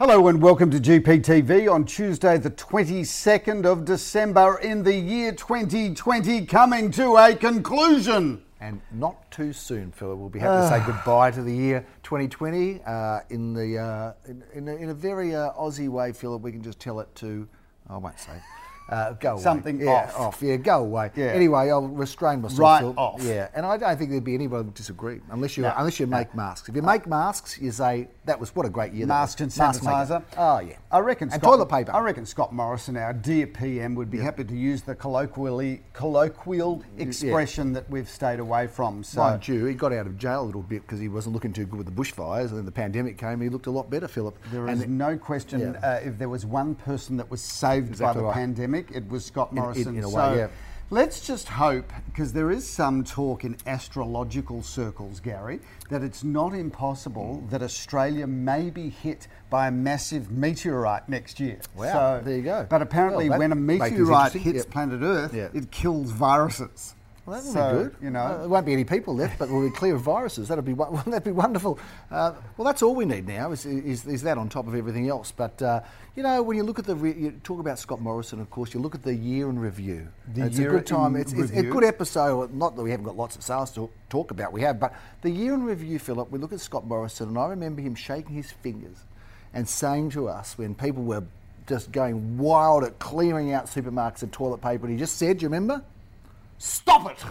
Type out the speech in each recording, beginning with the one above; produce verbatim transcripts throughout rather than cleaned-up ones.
Hello and welcome to G P T V on Tuesday the twenty-second of December in the year twenty twenty, coming to a conclusion. And not too soon, Philip. We'll be happy uh, to say goodbye to the year twenty twenty uh, in the uh, in, in, a, in a very uh, Aussie way, Philip. We can just tell it to, I won't say, uh, go away. Something yeah, off. off. Yeah, go away. Yeah. Anyway, I'll restrain myself. Right Philip. off. Yeah, and I don't think there'd be anybody who would disagree, unless you no. unless you no. make masks. If you make masks, you say, that was, what a great year. Masks and sanitizer. Oh, yeah. I reckon and Scott, toilet paper. I reckon Scott Morrison, our dear P M, would be yeah. happy to use the colloquially colloquial expression yeah. that we've stayed away from. So. Mind you, he got out of jail a little bit because he wasn't looking too good with the bushfires, and then the pandemic came, and he looked a lot better, Philip. There and is it, no question yeah. uh, if there was one person that was saved exactly by the right. pandemic, it was Scott Morrison. In, in, in a way, so yeah. let's just hope, because there is some talk in astrological circles, Gary, that it's not impossible that Australia may be hit by a massive meteorite next year. Wow, so, there you go. But apparently well, when a meteorite hits yep. planet Earth, yep. it kills viruses. Well, that'll so, be good. You know, uh, there won't be any people left, but we'll be clear of viruses. That'll be that'd be wonderful. Uh, well, that's all we need now. Is, is is that on top of everything else? But uh, you know, when you look at the re you talk about Scott Morrison, of course, you look at the year in review. The it's year a good time. It's, it's a good episode. Not that we haven't got lots of sales to talk about. We have, but the year in review, Philip. We look at Scott Morrison, and I remember him shaking his fingers and saying to us when people were just going wild at clearing out supermarkets and toilet paper, and he just said, "Do you remember? Stop it!"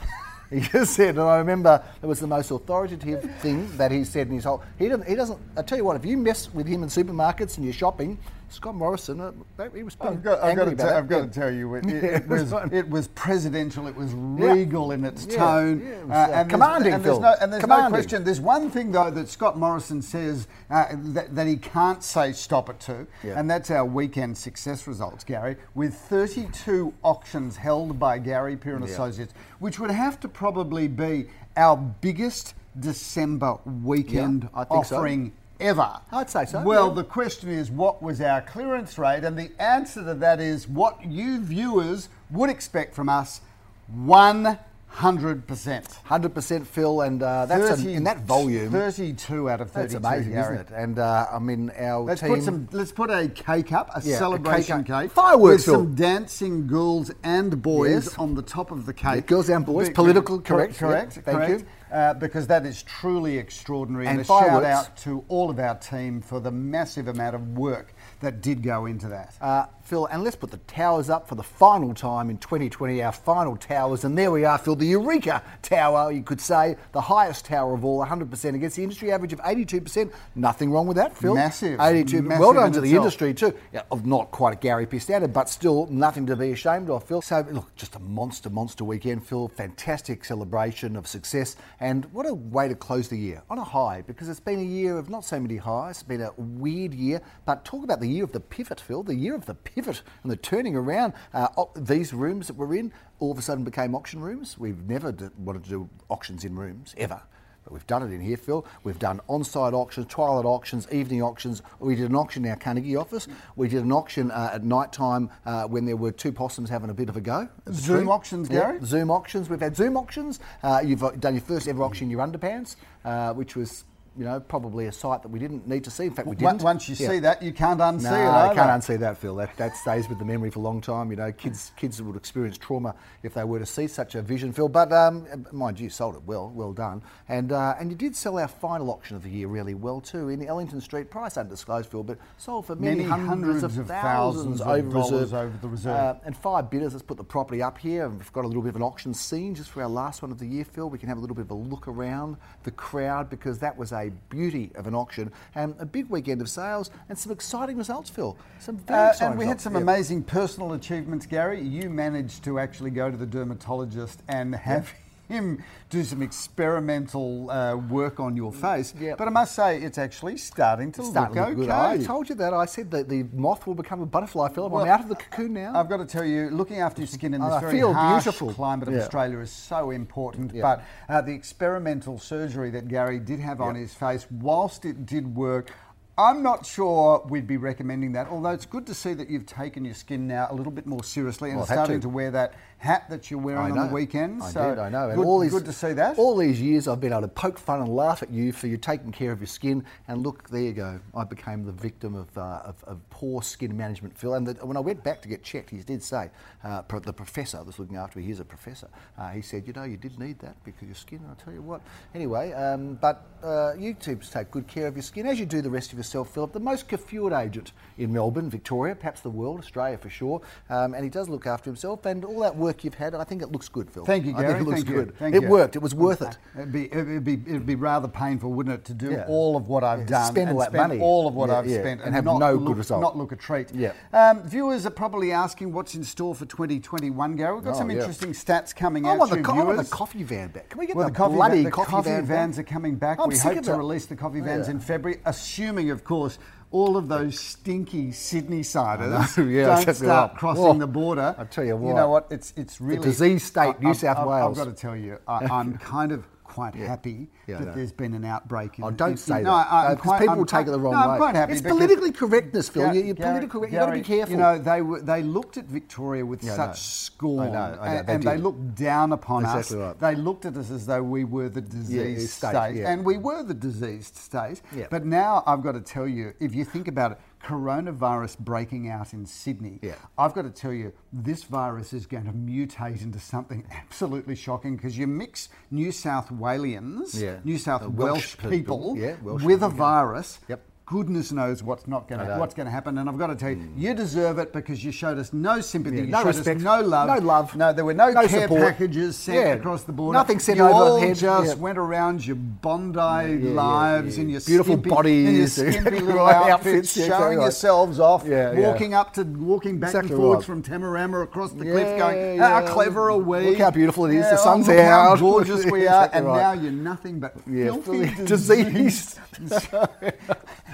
He just said, and I remember it was the most authoritative thing that he said in his whole... He doesn't... He doesn't I tell you what, if you mess with him in supermarkets and you're shopping, Scott Morrison, uh, he was pretty I've got, I've angry got to I've got yeah. to tell you, it, it, yeah, it, was, it was presidential, it was regal yeah. in its yeah, tone. Yeah, it was, uh, uh, and commanding, and there's, no, and there's commanding. no question. There's one thing, though, that Scott Morrison says uh, that, that he can't say stop it to, yeah. and that's our weekend success results, Gary, with thirty-two auctions held by Gary Peer and yeah. Associates, which would have to probably be our biggest December weekend yeah, I think offering so. ever. I'd say so. Well, yeah. the question is, what was our clearance rate? And the answer to that is what you viewers would expect from us, one hundred percent. one hundred percent, Phil, and uh, that's thirty, a, in that volume. thirty-two out of thirty-two, that's amazing, Gary. Isn't it? And uh, I mean, our let's team... Put some, let's put a cake up, a yeah, celebration a cake, cake. Fireworks, Phil. With some dancing girls and boys yes. on the top of the cake. Yeah, girls and boys, political, correct. Correct, yep, thank correct. you. Uh, because that is truly extraordinary, and, and a shout out to all of our team for the massive amount of work that did go into that. Uh, Phil, and let's put the towers up for the final time in twenty twenty, our final towers, and there we are, Phil, the Eureka Tower, you could say, the highest tower of all, one hundred percent against the industry average of eighty-two percent. Nothing wrong with that, Phil. Massive. eighty-two percent. Massive, well done to the industry too, yeah, of not quite a Gary Peer standard, but still nothing to be ashamed of, Phil. So, look, just a monster, monster weekend, Phil. Fantastic celebration of success. And what a way to close the year, on a high, because it's been a year of not so many highs, it's been a weird year, but talk about the year of the pivot, Phil, the year of the pivot and the turning around. Uh, these rooms that we're in all of a sudden became auction rooms. We've never wanted to do auctions in rooms, ever. But we've done it in here, Phil. We've done on-site auctions, twilight auctions, evening auctions. We did an auction in our Carnegie office. We did an auction uh, at night time uh, when there were two possums having a bit of a go. Zoom street. auctions, Gary? Yeah, Zoom auctions. We've had Zoom auctions. Uh, you've done your first ever auction in your underpants, uh, which was... you know, probably a site that we didn't need to see. In fact, we didn't. Once you yeah. see that, you can't unsee no, it. No, I can't unsee that, Phil. That, that stays with the memory for a long time. You know, kids kids would experience trauma if they were to see such a vision, Phil. But um, mind you, you sold it well. Well done. And uh, and you did sell our final auction of the year really well too, in Ellington Street. Price undisclosed, Phil, but sold for many, many hundreds, hundreds of, of thousands, thousands of over dollars reserve. over the reserve. Uh, and five bidders. Let's put the property up here. We've got a little bit of an auction scene just for our last one of the year, Phil. We can have a little bit of a look around the crowd, because that was a beauty of an auction and a big weekend of sales and some exciting results, Phil. Some very uh, exciting And we results. had some yeah. amazing personal achievements, Gary. You managed to actually go to the dermatologist and have yeah. him do some experimental uh, work on your face. Yeah. But I must say, it's actually starting to, starting look, to look okay. Good. I told you that. I said that the moth will become a butterfly, Phil. Well, I'm out of the cocoon now. I've got to tell you, looking after your skin in this I very feel harsh beautiful. climate of yeah. Australia is so important. Yeah. But uh, the experimental surgery that Gary did have yeah. on his face, whilst it did work, I'm not sure we'd be recommending that, although it's good to see that you've taken your skin now a little bit more seriously and well, starting to. to wear that hat that you're wearing on the weekends. I so did, I know. And good, all these, good to see that. All these years I've been able to poke fun and laugh at you for you taking care of your skin, and look, there you go. I became the victim of, uh, of, of poor skin management, Phil. And the, when I went back to get checked, he did say, uh, the professor that was looking after me, he's a professor, uh, he said, you know, you did need that because your skin, I'll tell you what. Anyway, um, but uh, you two take good care of your skin, as you do the rest of your yourself, Philip, the most coiffured agent in Melbourne, Victoria, perhaps the world, Australia for sure, um, and he does look after himself, and all that work you've had, I think it looks good, Phil. Thank you, Gary. I think it looks Thank good. You. Thank it you. worked. It was worth it. It'd be, it'd be, it'd be rather painful, wouldn't it, to do yeah. all of what I've yeah. done, spend all that spend money, all of what yeah, I've yeah. spent, and, and have not no look, good result, not look a treat. Yeah. Um, viewers are probably asking what's in store for twenty twenty-one, Gary. We've got oh, some yeah. interesting stats coming I out. Want the co- I want the coffee van back. Can we get well, the, the coffee bloody van, coffee, coffee van vans are coming back? We hope to release the coffee vans in February, assuming, of course, all of those stinky Sydney-siders yeah, don't start crossing well, the border. I'll tell you what. You know what? It's it's really... The disease state, I, New I, South I, Wales. I've got to tell you, I, I'm kind of quite yeah. happy yeah, that there's been an outbreak. In, oh, don't in, say in, that. No, I, no, quite, people I'm, will take it the wrong no, way. I'm quite happy. It's politically correctness, Phil. You're political. You've got to be careful. You know, they were, they looked at Victoria with yeah, such no. scorn, I know, I know, and, they, and they looked down upon exactly us. Right. They looked at us as though we were the diseased yeah, state, yeah. and we were the diseased state. Yeah. But now I've got to tell you, if you think about it, coronavirus breaking out in Sydney. Yeah. I've got to tell you, this virus is going to mutate into something absolutely shocking, because you mix New South Walians, yeah. New South uh, Welsh, Welsh people, people. Yeah, Welsh with people. a virus. Yep. Goodness knows what's not going to what's going to happen, and I've got to tell you, mm. you deserve it, because you showed us no sympathy, yeah, you no showed respect, us no love, no love. No, there were no, no care support. packages sent yeah. across the border. Nothing sent you over all the head. Just yeah. went around your Bondi yeah, yeah, lives yeah, yeah. and your beautiful skimpy, bodies, and your skimpy little outfits, outfits, showing yeah, yourselves off, yeah, yeah. walking up to walking back exactly and forwards right. from Tamarama across the yeah, cliff, going, "How yeah. clever are we? Look how beautiful it is. Yeah, the sun's look out. How gorgeous we are." Exactly and right. now you're nothing but filthy, diseased.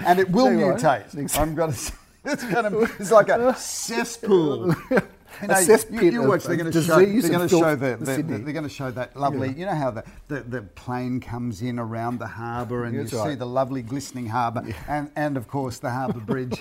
And it will anyway, mutate. I'm going to say, it's going to. It's like a cesspool. You know, you, you watch, they're going to show, they're going to show the, the, the, they're going to show that lovely, yeah. you know how the, the, the plane comes in around the harbour, and That's you right. see the lovely glistening harbour, yeah. and, and of course the harbour bridge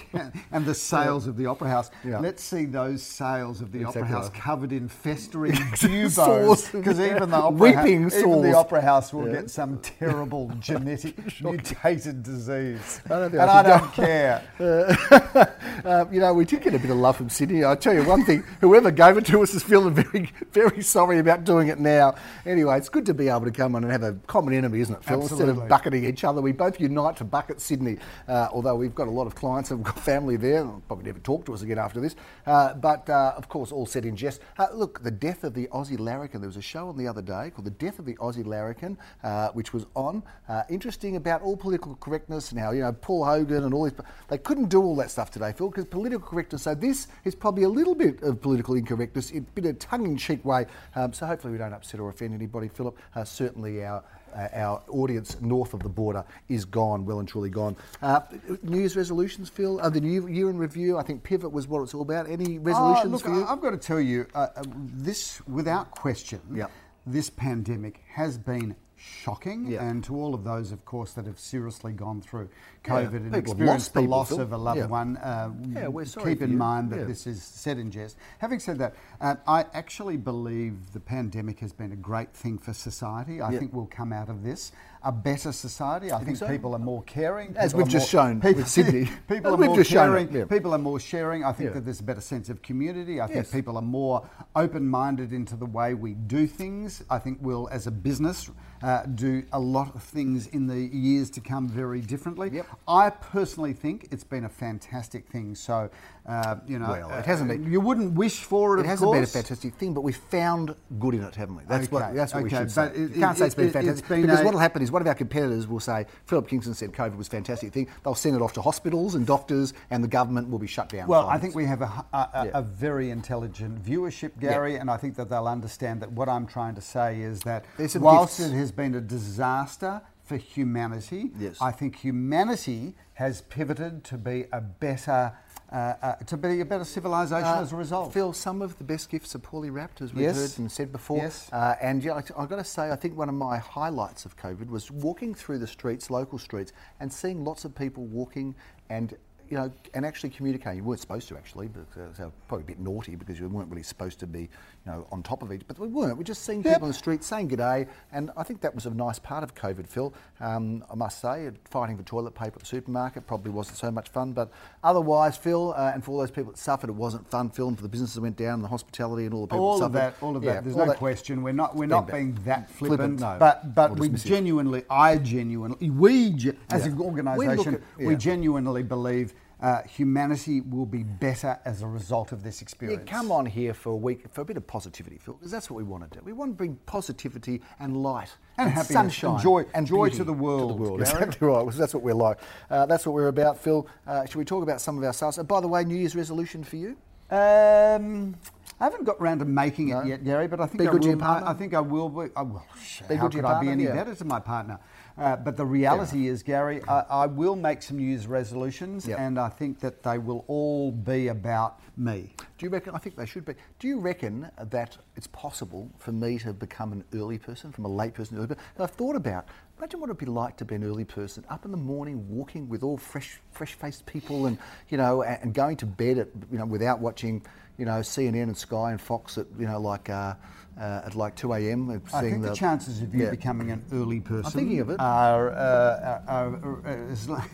and the sails yeah. of the Opera House. Yeah. Let's see those sails of the exactly. Opera House covered in festering buboes, because yeah. even, even the Opera House will yeah. get some terrible genetic mutated disease. I don't and I don't care. Uh, uh, you know, we did get a bit of love from Sydney. I'll tell you one thing. Whoever gave it to us is feeling very, very sorry about doing it now. Anyway, it's good to be able to come on and have a common enemy, isn't it, Phil? Absolutely. Instead of bucketing each other, we both unite to bucket Sydney. Uh, although we've got a lot of clients and we've got family there. They'll probably never talk to us again after this. Uh, but, uh, of course, all said in jest. Uh, look, the death of the Aussie Larrikin. There was a show on the other day called The Death of the Aussie Larrikin, uh, which was on. Uh, interesting about all political correctness now. You know, Paul Hogan and all these... They couldn't do all that stuff today, Phil, because political correctness. So this is probably a little bit of political... political incorrectness in a tongue-in-cheek way, um, so hopefully we don't upset or offend anybody, Philip. Uh, certainly our uh, our audience north of the border is gone, well and truly gone. Uh, New Year's resolutions, Phil? Uh, the new year in review, I think pivot was what it's all about. Any resolutions? Oh, look, for you? I've got to tell you, uh, this, without question, yep. this pandemic has been shocking, yeah. and to all of those, of course, that have seriously gone through COVID yeah, and experienced the loss still. of a loved yeah. one, uh, yeah, we're sorry keep in you. mind that yeah. this is said in jest. Having said that, uh, I actually believe the pandemic has been a great thing for society. I yeah. think we'll come out of this a better society. I, I think, think so. people are more caring. As we've just more, shown people, with Sydney. People are we've more just caring. Shown yeah. People are more sharing. I think yeah. that there's a better sense of community. I yes. think people are more open-minded into the way we do things. I think we'll, as a business... Uh, do a lot of things in the years to come very differently. Yep. I personally think it's been a fantastic thing. So, uh, you know, well, it hasn't been. You wouldn't wish for it. It hasn't been a fantastic thing, but we found good in it, haven't we? That's okay. what. That's what okay. we should but say. It, you can't it, say it's been it, fantastic it's been because a... what'll happen is one of our competitors will say Philip Kingston said COVID was a fantastic thing. They'll send it off to hospitals and doctors, and the government will be shut down. Well, I think we have a, a, a, yeah. a very intelligent viewership, Gary, yeah. and I think that they'll understand that what I'm trying to say is that whilst gifts. it has been a disaster for humanity. Yes. I think humanity has pivoted to be a better Uh, uh, to be a better civilisation uh, as a result. Phil, some of the best gifts are poorly wrapped, as we've yes. heard and said before. Yes. Uh, and yeah, I've got to say, I think one of my highlights of COVID was walking through the streets, local streets, and seeing lots of people walking and, you know, and actually communicating. You weren't supposed to, actually, but uh, probably a bit naughty because you weren't really supposed to be, you know, on top of each. But we weren't. We just seeing yep. people on the street saying good day, and I think that was a nice part of COVID, Phil. Um, I must say, fighting for toilet paper at the supermarket probably wasn't so much fun. But otherwise, Phil, uh, and for all those people that suffered, it wasn't fun, Phil, and for the businesses that went down, and the hospitality, and all the people all that suffered. All of that, all of yeah, that. There's no that question. We're not, we're not being that flippant. flippant. No. But but we genuinely, I genuinely, we as yeah. an organisation, we, yeah. we genuinely believe Uh, humanity will be better as a result of this experience. Yeah, come on here for a week for a bit of positivity, Phil, because that's what we want to do. We want to bring positivity and light and, and happiness, sunshine, and joy, and joy to the world. To the world. Exactly right. That's what we're like. Uh, that's what we're about, Phil. Uh, should we talk about some of our sales? Uh, by the way, New Year's resolution for you? Um, I haven't got round to making it no. yet, Gary, but I think be I good will. To your partner. I think I will. Be, I will. Be How good could your I partner? Be any yeah. better to my partner? Uh, but the reality yeah. is, Gary, I, I will make some New Year's resolutions, yep. and I think that they will all be about me. Do you reckon? I think they should be. Do you reckon that it's possible for me to become an early person, from a late person to an early person? And I've thought about. Imagine what it'd be like to be an early person, up in the morning, walking with all fresh, fresh-faced people, and you know, and, and going to bed at, you know, without watching, you know, C N N and Sky and Fox at, you know, like uh, uh, at like two A M I think the, the chances of you yeah. becoming an early person. I'm thinking of it. Are, uh, are, are, are is like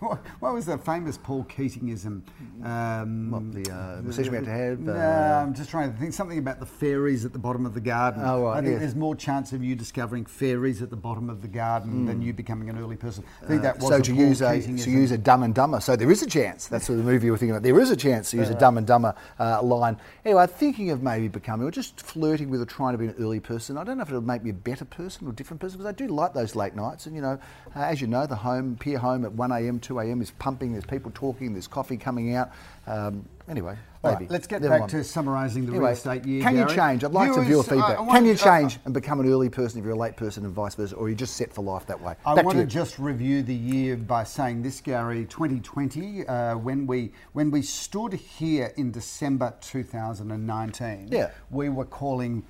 what was the famous Paul Keatingism? Um, what the uh, message we had to have? Uh, no, I'm just trying to think something about the fairies at the bottom of the garden. Oh, right, I think yes. there's more chance of you discovering fairies at the bottom of the garden mm. than you becoming an early person. I think that uh, was so to Paul use a to use a Dumb and Dumber. So there is a chance. That's what the movie we're thinking about. There is a chance to use uh, a Dumb and Dumber uh, line. Anyway, thinking of maybe becoming or just flirting with or trying to be an early person. I don't know if it'll make me a better person or a different person because I do like those late nights. And you know, uh, as you know, the home Peer home at one. one A M, two A M is pumping, there's people talking, there's coffee coming out. Um, anyway, maybe. Right, let's get Never back mind. to summarising the anyway, real estate year, Can Gary? you change? I'd like you to view your feedback. I, I can you change uh, and become an early person if you're a late person and vice versa, or are you just set for life that way? Back I want to, to just review the year by saying this, Gary. twenty twenty, uh, when we when we stood here in December two thousand nineteen, yeah. we were calling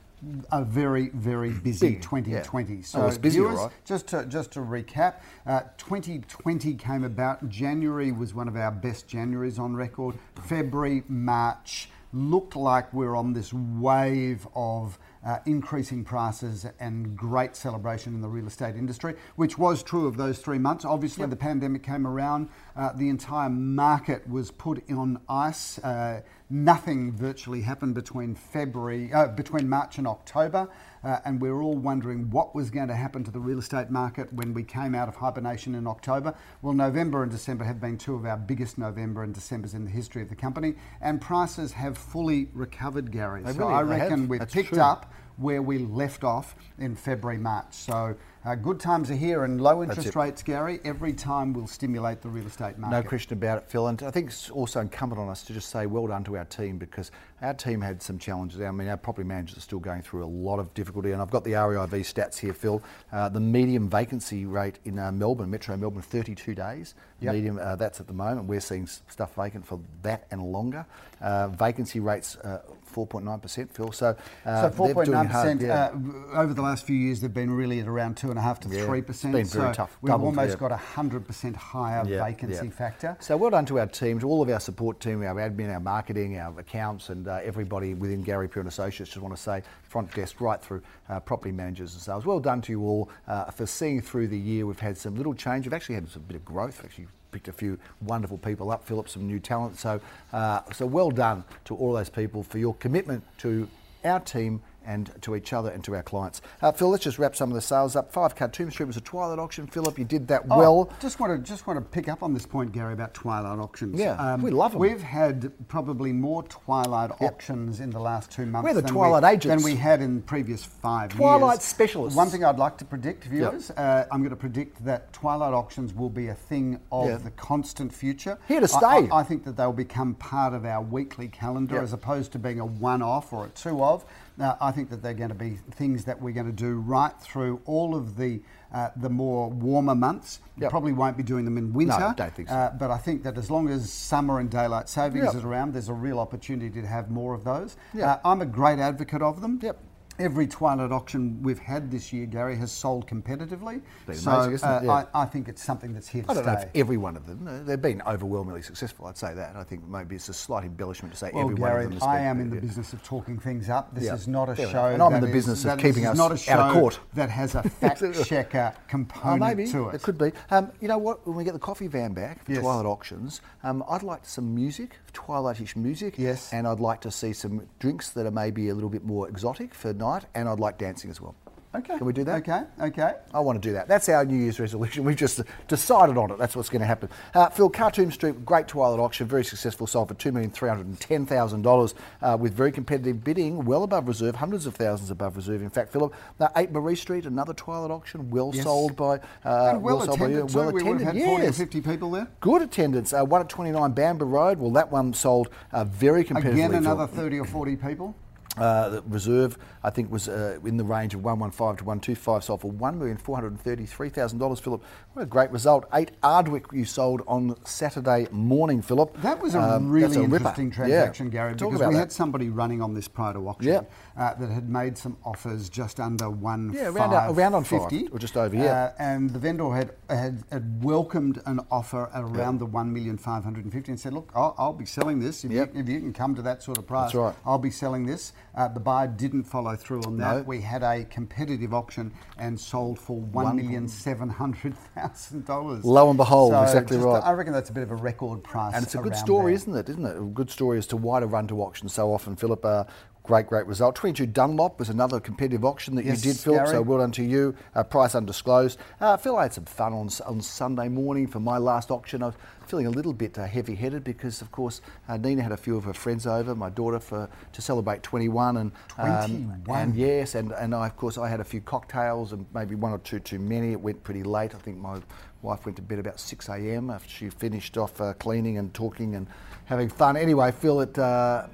a very, very busy Big, twenty twenty. Yeah. So oh, it's busier, viewers, right? just, to, just to recap, uh, twenty twenty came about. January was one of our best Januaries on record. February, March looked like we're on this wave of uh, increasing prices and great celebration in the real estate industry, which was true of those three months. Obviously, yep. the pandemic came around. Uh, the entire market was put on ice. Uh, Nothing virtually happened between February, uh, between March and October, uh, and we were all wondering what was going to happen to the real estate market when we came out of hibernation in October. Well, November and December have been two of our biggest November and Decembers in the history of the company, and prices have fully recovered, Gary. They so really, I reckon we've That's picked true. up where we left off in February, March. So. Uh, good times are here and low interest rates, Gary, every time will stimulate the real estate market. No question about it, Phil. And I think it's also incumbent on us to just say well done to our team because our team had some challenges. I mean, our property managers are still going through a lot of difficulty. And I've got the R E I V stats here, Phil. Uh, the medium vacancy rate in uh, Melbourne, Metro Melbourne, thirty-two days. Yep. Medium, uh, that's at the moment. We're seeing stuff vacant for that and longer. Uh, vacancy rates, uh, four point nine percent, Phil. So, uh, so four point nine percent yeah. uh, over the last few years, they've been really at around two and a half to yeah, three percent. It's been very so tough. We've Doubled, almost yeah. got a hundred percent higher yeah, vacancy yeah. factor. So well done to our team, to all of our support team, our admin, our marketing, our accounts, and uh, everybody within Gary Peer and Associates. Just want to say, front desk right through uh, property managers and sales. Well done to you all uh, for seeing through the year. We've had some little change. We've actually had a bit of growth. Actually. Picked a few wonderful people up, Philip, some new talent. So, uh, so well done to all those people for your commitment to our team and to each other and to our clients. Uh, Phil, let's just wrap some of the sales up. Five Khartoum Street was a twilight auction. Philip, you did that oh, well. Just want to just want to pick up on this point, Gary, about twilight auctions. Yeah, um, we love them. We've had probably more twilight yep. auctions in the last two months. We're the than twilight we, agents than we had in previous five twilight years. Twilight specialists. One thing I'd like to predict, viewers, yep. uh, I'm going to predict that twilight auctions will be a thing of yep. the constant future. Here to stay. I, I, I think that they'll become part of our weekly calendar yep. as opposed to being a one-off or a two-of. Uh, I think that they're going to be things that we're going to do right through all of the uh, the more warmer months. Yep. Probably won't be doing them in winter. No, I don't think so. Uh, but I think that as long as summer and daylight savings yep. is around, there's a real opportunity to have more of those. Yep. Uh, I'm a great advocate of them. Yep. Every twilight auction we've had this year, Gary, has sold competitively. Been so amazing, isn't it? Yeah. I, I think it's something that's here to I don't stay. know if every one of them. They've been overwhelmingly successful, I'd say that. I think maybe it's a slight embellishment to say well, every Gary, one of them. I am in the business of talking things up. This yeah. is not a Fair show. And I'm in the business is, of keeping us not a show out of court. That has a fact-checker component oh, maybe. to it. It could be. Um, you know what? When we get the coffee van back for yes. twilight auctions, um, I'd like some music, twilightish music. Yes. And I'd like to see some drinks that are maybe a little bit more exotic for night. And I'd like dancing as well. Okay. Can we do that? Okay, okay. I want to do that. That's our New Year's resolution. We've just decided on it. That's what's going to happen. Uh, Phil, Khartoum Street, great twilight auction, very successful, sold for two million three hundred ten thousand dollars uh, with very competitive bidding, well above reserve, hundreds of thousands above reserve. In fact, Philip, uh, eight Marie Street, another twilight auction, well yes. sold by... Uh, and well, well attended too. Well we attended, would have had forty yes. or fifty people there. Good attendance. Uh, one at twenty-nine Bamber Road. Well, that one sold uh, very competitively. Again, another Phil. thirty or forty people. Uh, the reserve, I think, was uh, in the range of one fifteen to one twenty-five, sold for one million four hundred thirty-three thousand dollars, Philip. What a great result. eight Ardwick you sold on Saturday morning, Philip. That was a um, really a interesting ripper. transaction, yeah. Gary, Talk because we that. had somebody running on this prior to auction yeah. uh, that had made some offers just under one yeah, around, uh, around on fifty or just over, yeah. Uh, and the vendor had, had, had welcomed an offer at around yeah. the one million five hundred fifty and said, look, I'll, I'll be selling this. If, yep. you, if you can come to that sort of price, That's right. I'll be selling this. Uh, the buyer didn't follow through on that. No. We had a competitive auction and sold for one million seven hundred thousand dollars. Lo and behold, so exactly right. A, I reckon that's a bit of a record price. And it's a good story, there. isn't it? Isn't it? A good story as to why to run to auction so often, Philip. Uh, Great, great result. twenty-two Dunlop was another competitive auction that yes, you did, Phil, so well done to you. Uh, price undisclosed. Uh, Phil, I had some fun on, on Sunday morning for my last auction. I was feeling a little bit uh, heavy-headed because, of course, uh, Nina had a few of her friends over, my daughter, for to celebrate twenty-one. And, um, twenty-one? And yes, and, and I, of course, I had a few cocktails and maybe one or two too many. It went pretty late. I think my wife went to bed about six a m after she finished off uh, cleaning and talking and having fun. Anyway, Phil, it... Uh,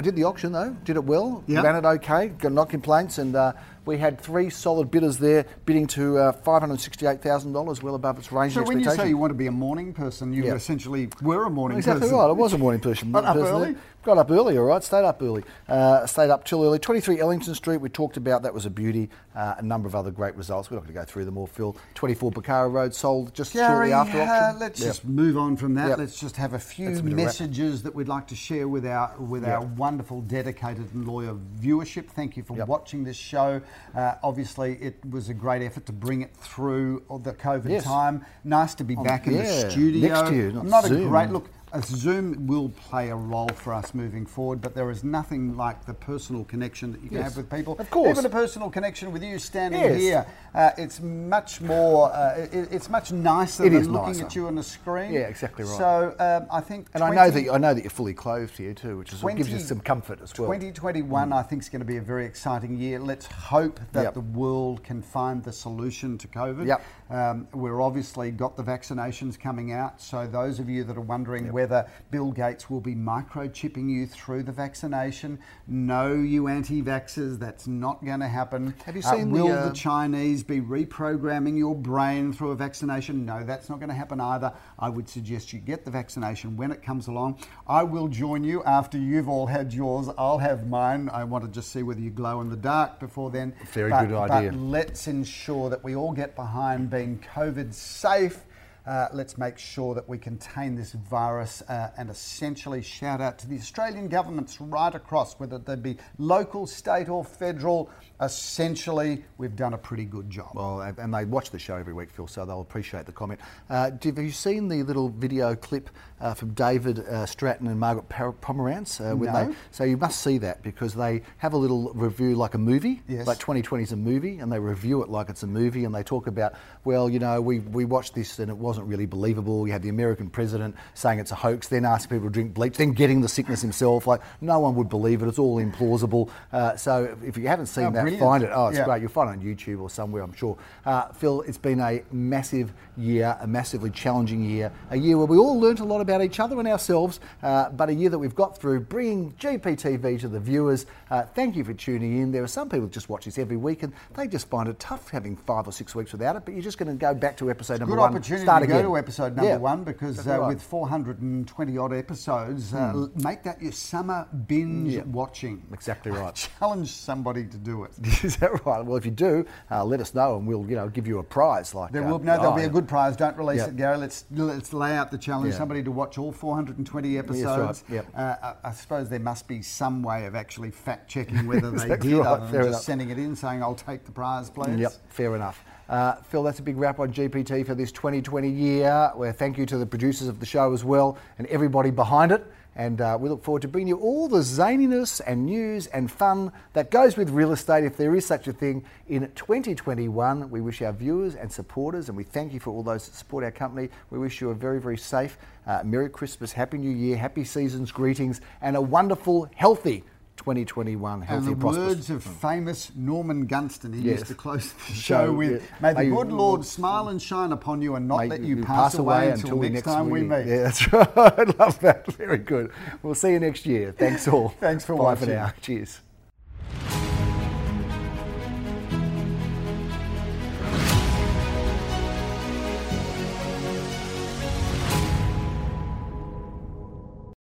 I did the auction though, did it well, yep. ran it okay, got no complaints, and uh, we had three solid bidders there bidding to uh, five hundred sixty-eight thousand dollars, well above its range so of expectation. So when you say you want to be a morning person, you yep. essentially were a morning exactly person. Exactly right, I was a morning person. Got up person early? There. Got up early, all right, stayed up early. Uh, stayed up till early. twenty-three Ellington Street, we talked about, that was a beauty. Uh, a number of other great results, we're not going to go through them all, Phil. twenty-four Baccara Road sold just Gary, shortly after auction. Uh, let's yep. just move on from that, yep. let's just have a few a messages that we'd like to share with our, with yep. our wonderful, dedicated and loyal viewership. Thank you for yep. watching this show. Uh, obviously, it was a great effort to bring it through the COVID yes. time. Nice to be oh, back yeah. in the studio. Next to you, not, not Zoom. a great look. Uh, Zoom will play a role for us moving forward, but there is nothing like the personal connection that you can yes. have with people. Of course. Even a personal connection with you standing yes. here. Uh, it's much more, uh, it, it's much nicer it than looking nicer. at you on a screen. Yeah, exactly right. So um, I think... And I know that I know that you're fully clothed here too, which is what gives you some comfort as well. twenty twenty-one mm. I think is going to be a very exciting year. Let's hope that yep. the world can find the solution to COVID. Yep. Um, we're obviously got the vaccinations coming out, so those of you that are wondering yep. whether Bill Gates will be microchipping you through the vaccination. No, you anti-vaxxers, that's not going to happen. Have you seen uh, will the, uh, the Chinese be reprogramming your brain through a vaccination? No, that's not going to happen either. I would suggest you get the vaccination when it comes along. I will join you after you've all had yours. I'll have mine. I want to just see whether you glow in the dark before then. Very but, good idea. But let's ensure that we all get behind being COVID safe. Uh, let's make sure that we contain this virus uh, and essentially shout out to the Australian governments right across, whether they be local, state or federal. Essentially, we've done a pretty good job. Well, and they watch the show every week, Phil, so they'll appreciate the comment. Uh, have you seen the little video clip uh, from David uh, Stratton and Margaret Pomerantz? Uh, when no. They, so you must see that because they have a little review like a movie, yes. like twenty twenty is a movie, and they review it like it's a movie, and they talk about, well, you know, we, we watched this and it wasn't wasn't really believable. You had the American president saying it's a hoax, then asking people to drink bleach, then getting the sickness himself. Like, no one would believe it. It's all implausible. Uh, so if you haven't seen oh, that, brilliant. Find it. Oh, it's yeah. great. You'll find it on YouTube or somewhere, I'm sure. Uh, Phil, it's been a massive year, a massively challenging year, a year where we all learnt a lot about each other and ourselves, uh, but a year that we've got through bringing G P T V to the viewers. Uh, thank you for tuning in. There are some people who just watch this every week and they just find it tough having five or six weeks without it, but you're just going to go back to episode it's number good one. Good opportunity start to again. Go to episode number yeah. one because uh, right. with four hundred twenty odd episodes, uh, mm. make that your summer binge yeah. watching. Exactly right. Challenge somebody to do it. Is that right? Well, if you do, uh, let us know and we'll you know give you a prize. Like there will um, no, there'll oh, be a good prize. Don't release yeah. it, Gary. Let's let's lay out the challenge. Yeah. Somebody to watch all four hundred twenty episodes. Yes, right. yep. uh, I, I suppose there must be some way of actually fact checking whether they exactly did, right. other than fair just enough. Sending it in saying, "I'll take the prize, please." Yep, fair enough. Uh, Phil, that's a big wrap on G P T for this twenty twenty year. Well, thank you to the producers of the show as well and everybody behind it. And uh, we look forward to bringing you all the zaniness and news and fun that goes with real estate, if there is such a thing, in twenty twenty-one. We wish our viewers and supporters, and we thank you for all those that support our company, we wish you a very, very safe uh, Merry Christmas, Happy New Year, Happy Seasons, greetings, and a wonderful, healthy twenty twenty-one, healthy and the words of famous Norman Gunston, he yes. used to close the show with, yeah. may the may good you, Lord smile and shine upon you and not let you, you pass, pass away until, until next, next time we meet. Yeah, that's right. I love that. Very good. We'll see you next year. Thanks all. Thanks for Bye watching. Bye for now. Cheers.